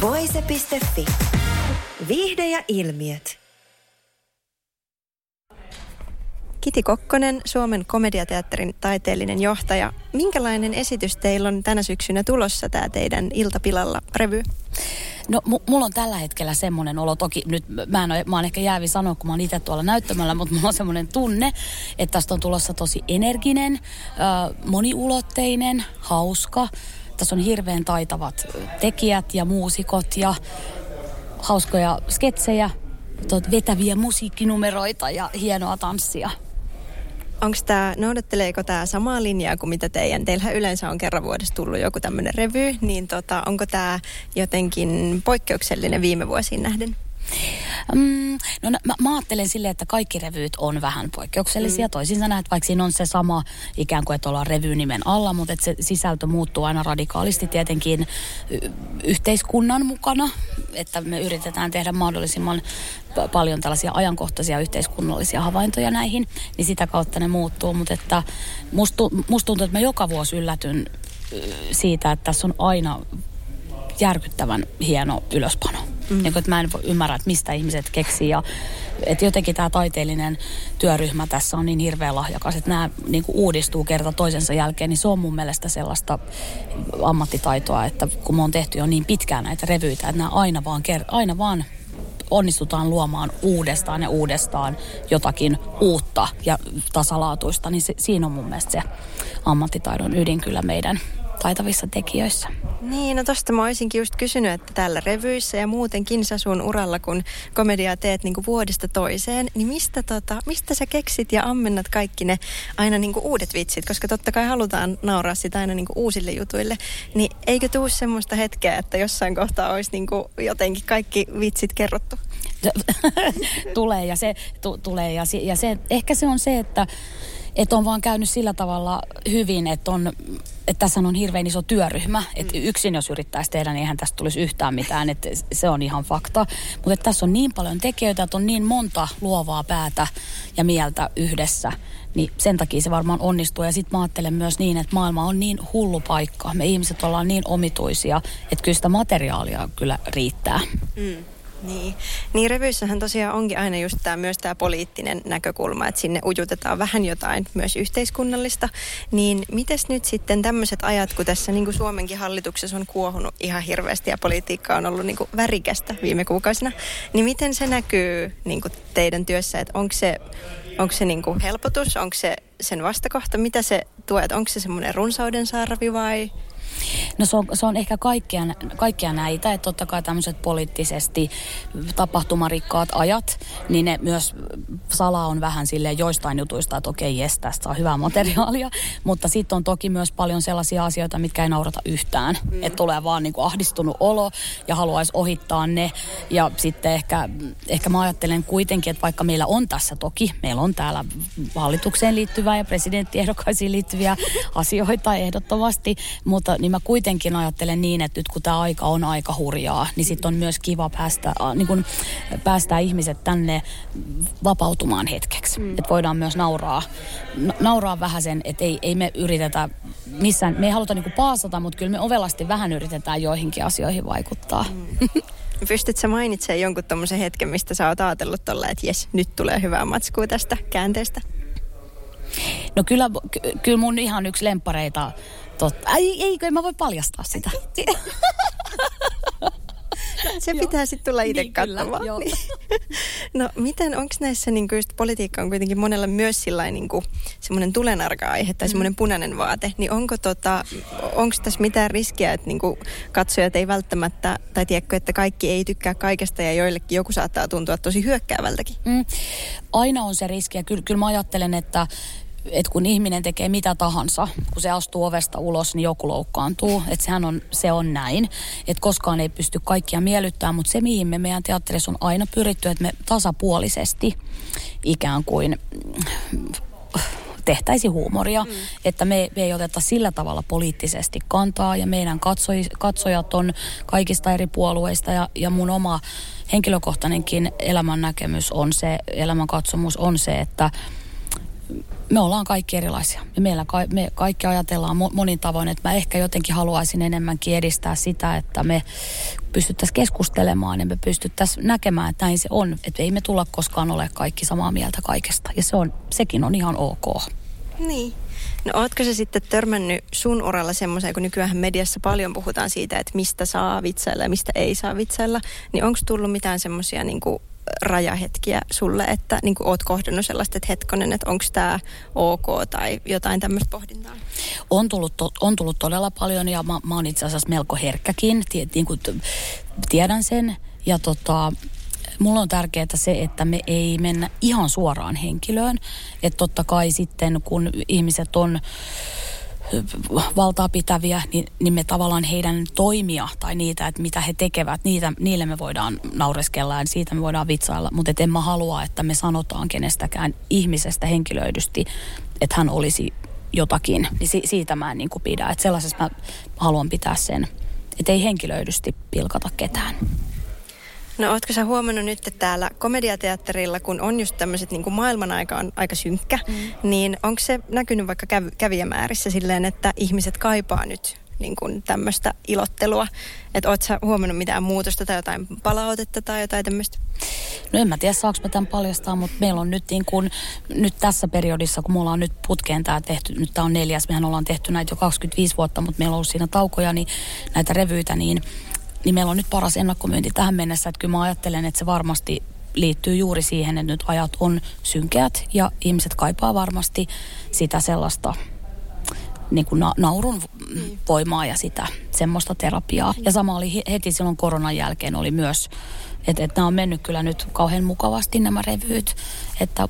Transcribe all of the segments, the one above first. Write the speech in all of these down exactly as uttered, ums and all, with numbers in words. Voise piste fi. Viihde ja ilmiöt. Kiti Kokkonen, Suomen komediateatterin taiteellinen johtaja. Minkälainen esitys teillä on tänä syksynä tulossa tämä teidän iltapilalla revy? No m- mulla on tällä hetkellä semmoinen olo, toki nyt mä, en ole, mä oon ehkä jäävi sanoa, kun mä oon itse tuolla näyttämällä, mutta mulla on semmoinen tunne, että tästä on tulossa tosi energinen, äh, moniulotteinen, hauska. Tässä on hirveän taitavat tekijät ja muusikot ja hauskoja sketsejä, vetäviä musiikkinumeroita ja hienoa tanssia. Onko tämä, noudatteleeko tämä samaa linjaa kuin mitä teidän? Teillähän yleensä on kerran vuodessa tullut joku tämmöinen revy, niin tota, onko tämä jotenkin poikkeuksellinen viime vuosiin nähden? Mm, no mä, mä ajattelen silleen, että kaikki revyyt on vähän poikkeuksellisia. Mm. Toisin sanoen, että vaikka siinä on se sama ikään kuin, että ollaan revynimen alla, mutta että se sisältö muuttuu aina radikaalisti tietenkin y- yhteiskunnan mukana. Että me yritetään tehdä mahdollisimman paljon tällaisia ajankohtaisia yhteiskunnallisia havaintoja näihin, niin sitä kautta ne muuttuu. Mutta että musta, musta tuntuu, että mä joka vuosi yllätyn siitä, että tässä on aina järkyttävän hieno ylöspano. Mm. Niin, että mä en voi ymmärrä, että mistä ihmiset keksii. Ja, että jotenkin tämä taiteellinen työryhmä tässä on niin hirveän lahjakas, että nämä niin kuin uudistuu kerta toisensa jälkeen, niin se on mun mielestä sellaista ammattitaitoa, että kun me on tehty jo niin pitkään näitä revyitä, että nämä aina vaan, ker- aina vaan onnistutaan luomaan uudestaan ja uudestaan jotakin uutta ja tasalaatuista, niin se, siinä on mun mielestä se ammattitaidon ydin kyllä meidän taitavissa tekijöissä. Niin, no tosta mä olisinkin just kysynyt, että täällä revyissä ja muutenkin sä sun uralla, kun komediaa teet niin kuin vuodesta toiseen, niin mistä, tota, mistä sä keksit ja ammennat kaikki ne aina niin kuin uudet vitsit, koska totta kai halutaan nauraa sitä aina niin kuin uusille jutuille, niin eikö tuu semmoista hetkeä, että jossain kohtaa olisi niin kuin jotenkin kaikki vitsit kerrottu? tulee ja se, tu, tulee ja, ja se, ehkä se on se, että Että on vaan käynyt sillä tavalla hyvin, että, on, että tässä on hirveän iso työryhmä. Että yksin jos yrittäisi tehdä, niin eihän tästä tulisi yhtään mitään. Että se on ihan fakta. Mutta tässä on niin paljon tekijöitä, että on niin monta luovaa päätä ja mieltä yhdessä. Niin sen takia se varmaan onnistuu. Ja sitten mä ajattelen myös niin, että maailma on niin hullu paikka. Me ihmiset ollaan niin omituisia, että kyllä sitä materiaalia kyllä riittää. Mm. Niin, niin revyissähän tosiaan onkin aina just tämä, myös tämä poliittinen näkökulma, että sinne ujutetaan vähän jotain myös yhteiskunnallista. Niin mites nyt sitten tämmöiset ajat, kun tässä niin kuin Suomenkin hallituksessa on kuohunut ihan hirveästi ja politiikka on ollut niin kuin värikästä viime kuukausina, niin miten se näkyy niin kuin teidän työssä, että onko se, onko se niin kuin helpotus, onko se sen vastakohta, mitä se tuo, että onko se semmoinen runsauden sarvi vai? No se on, se on ehkä kaikkia, kaikkia näitä, että totta kai tämmöiset poliittisesti tapahtumarikkaat ajat, niin ne myös sala on vähän silleen joistain jutuista, että okei, jes, tästä on hyvää materiaalia, mutta sitten on toki myös paljon sellaisia asioita, mitkä ei naurata yhtään, mm. että tulee vaan niinku ahdistunut olo ja haluaisi ohittaa ne, ja sitten ehkä, ehkä mä ajattelen kuitenkin, että vaikka meillä on tässä toki, meillä on täällä hallitukseen liittyvää ja presidenttiehdokkaisiin liittyviä asioita ehdottomasti, mutta niin mä kuitenkin ajattelen niin, että nyt kun tämä aika on aika hurjaa, niin sitten on myös kiva päästä, niin kun päästää ihmiset tänne vapautumaan hetkeksi. Mm. Että voidaan myös nauraa, nauraa vähän sen, että ei, ei me yritetä missään, me ei haluta niin kuin paasata, mutta kyllä me ovelasti vähän yritetään joihinkin asioihin vaikuttaa. Mm. Pystytkö mainitsemaan jonkun tommosen hetken, mistä sä oot ajatellut tuolla, että jes, nyt tulee hyvää matskua tästä käänteestä? No kyllä, kyllä mun ihan yksi lemppareita. Totta. Ai, eikö, en mä voi paljastaa sitä. Se pitää sitten tulla itse niin, katsomaan. Kyllä, niin. No miten, onko näissä, niin kuin just politiikka on kuitenkin monella myös sillain, niin kuin semmoinen tulenarka-aihe tai semmoinen punainen vaate, niin onko tota, onko tässä mitään riskiä, että niin kuin katsojat ei välttämättä, tai tiedätkö, että kaikki ei tykkää kaikesta ja joillekin joku saattaa tuntua tosi hyökkäävältäkin? Mm. Aina on se riski ja kyllä, kyllä mä ajattelen, että että kun ihminen tekee mitä tahansa, kun se astuu ovesta ulos, niin joku loukkaantuu. Että sehän on, se on näin. Että koskaan ei pysty kaikkia miellyttämään, mutta se mihin me meidän teatterissa on aina pyritty, että me tasapuolisesti ikään kuin tehtäisi huumoria, mm. että me, me ei oteta sillä tavalla poliittisesti kantaa ja meidän katsoj, katsojat on kaikista eri puolueista ja, ja mun oma henkilökohtainenkin elämän näkemys on se, elämän katsomus on se, että me ollaan kaikki erilaisia. Meillä ka- me kaikki ajatellaan mo- monin tavoin, että mä ehkä jotenkin haluaisin enemmänkin edistää sitä, että me pystyttäisiin keskustelemaan ja me pystyttäisiin näkemään, että näin se on. Että ei me tulla koskaan ole kaikki samaa mieltä kaikesta. Ja se on, sekin on ihan ok. Niin. No ootko se sitten törmännyt sun uralla semmoiseen, kun nykyään mediassa paljon puhutaan siitä, että mistä saa vitsailla ja mistä ei saa vitsailla. Niin onko tullut mitään semmoisia niinku rajahetkiä sulle, että niin kuin oot kohdannut sellaista, että hetkonen, että onko tämä ok tai jotain tämmöistä pohdintaa? On tullut, to, on tullut todella paljon ja mä, mä oon itse asiassa melko herkkäkin, Tied, niin kuin, tiedän sen ja tota, mulla on tärkeää se, että me ei mennä ihan suoraan henkilöön, että totta kai sitten kun ihmiset on valtaa pitäviä, niin, niin me tavallaan heidän toimia tai niitä, että mitä he tekevät, niitä, niille me voidaan naureskella ja siitä me voidaan vitsailla, mutta en mä halua, että me sanotaan kenestäkään ihmisestä henkilöidysti, että hän olisi jotakin. Niin si- siitä mä en niin kuin pidä, että sellaisessa mä haluan pitää sen, että ei henkilöidysti pilkata ketään. No ootko sä huomannut nyt, että täällä komediateatterilla, kun on just tämmöiset niin kuin maailmanaika on aika synkkä, mm. niin onko se näkynyt vaikka kävijämäärissä silleen, että ihmiset kaipaa nyt niin kuin tämmöistä ilottelua? Että oot sä huomannut mitään muutosta tai jotain palautetta tai jotain tämmöistä? No en mä tiedä, saanko mä tämän paljastaa, mutta meillä on nyt niin kuin, nyt tässä periodissa, kun me ollaan nyt putkeen tämä tehty, nyt tää on neljäs, mehän ollaan tehty näitä jo kaksikymmentäviisi vuotta, mutta meillä on ollut siinä taukoja, niin näitä revyitä, niin niin meillä on nyt paras ennakkomyynti tähän mennessä, että kyllä mä ajattelen, että se varmasti liittyy juuri siihen, että nyt ajat on synkeät ja ihmiset kaipaa varmasti sitä sellaista niin kuin na- naurun voimaa ja sitä semmoista terapiaa. Ja sama oli heti silloin koronan jälkeen oli myös, että, että nämä on mennyt kyllä nyt kauhean mukavasti nämä revyyt, että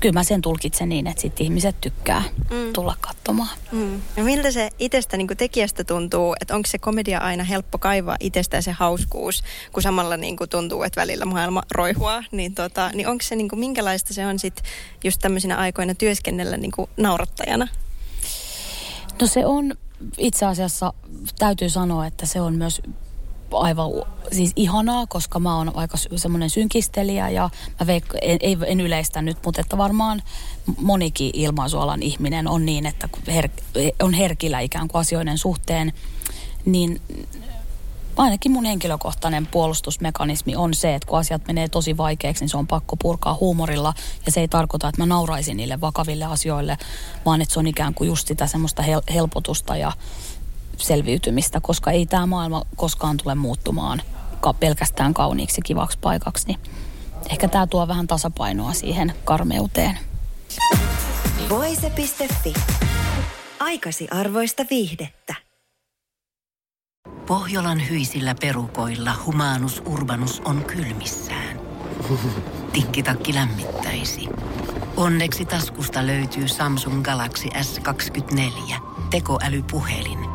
kyllä mä sen tulkitsen niin, että sitten ihmiset tykkää mm. tulla katsomaan. Mm. No miltä se itsestä niin kuin tekijästä tuntuu, että onko se komedia aina helppo kaivaa itsestään se hauskuus, kun samalla niin kuin tuntuu, että välillä maailma roihuaa, niin, tota, niin onko se niin kuin, minkälaista se on sitten just tämmöisinä aikoina työskennellä niin kuin naurattajana? No se on itse asiassa, täytyy sanoa, että se on myös aivan siis ihanaa, koska mä oon aika semmoinen synkistelijä ja mä veik- en, en yleistä nyt, mutta että varmaan monikin ilmaisualan ihminen on niin, että her- on herkillä ikään kuin asioiden suhteen, niin ainakin mun henkilökohtainen puolustusmekanismi on se, että kun asiat menee tosi vaikeaksi, niin se on pakko purkaa huumorilla ja se ei tarkoita, että mä nauraisin niille vakaville asioille, vaan että se on ikään kuin just sitä semmoista hel- helpotusta ja selviytymistä, koska ei tämä maailma koskaan tule muuttumaan ka- pelkästään kauniiksi kivaksi paikaksi. Niin ehkä tämä tuo vähän tasapainoa siihen karmeuteen. Voise piste fi. Aikasi arvoista viihdettä. Pohjolan hyisillä perukoilla Humanus Urbanus on kylmissään. Tikkitakki lämmittäisi. Onneksi taskusta löytyy Samsung Galaxy S kaksikymmentäneljä tekoälypuhelin.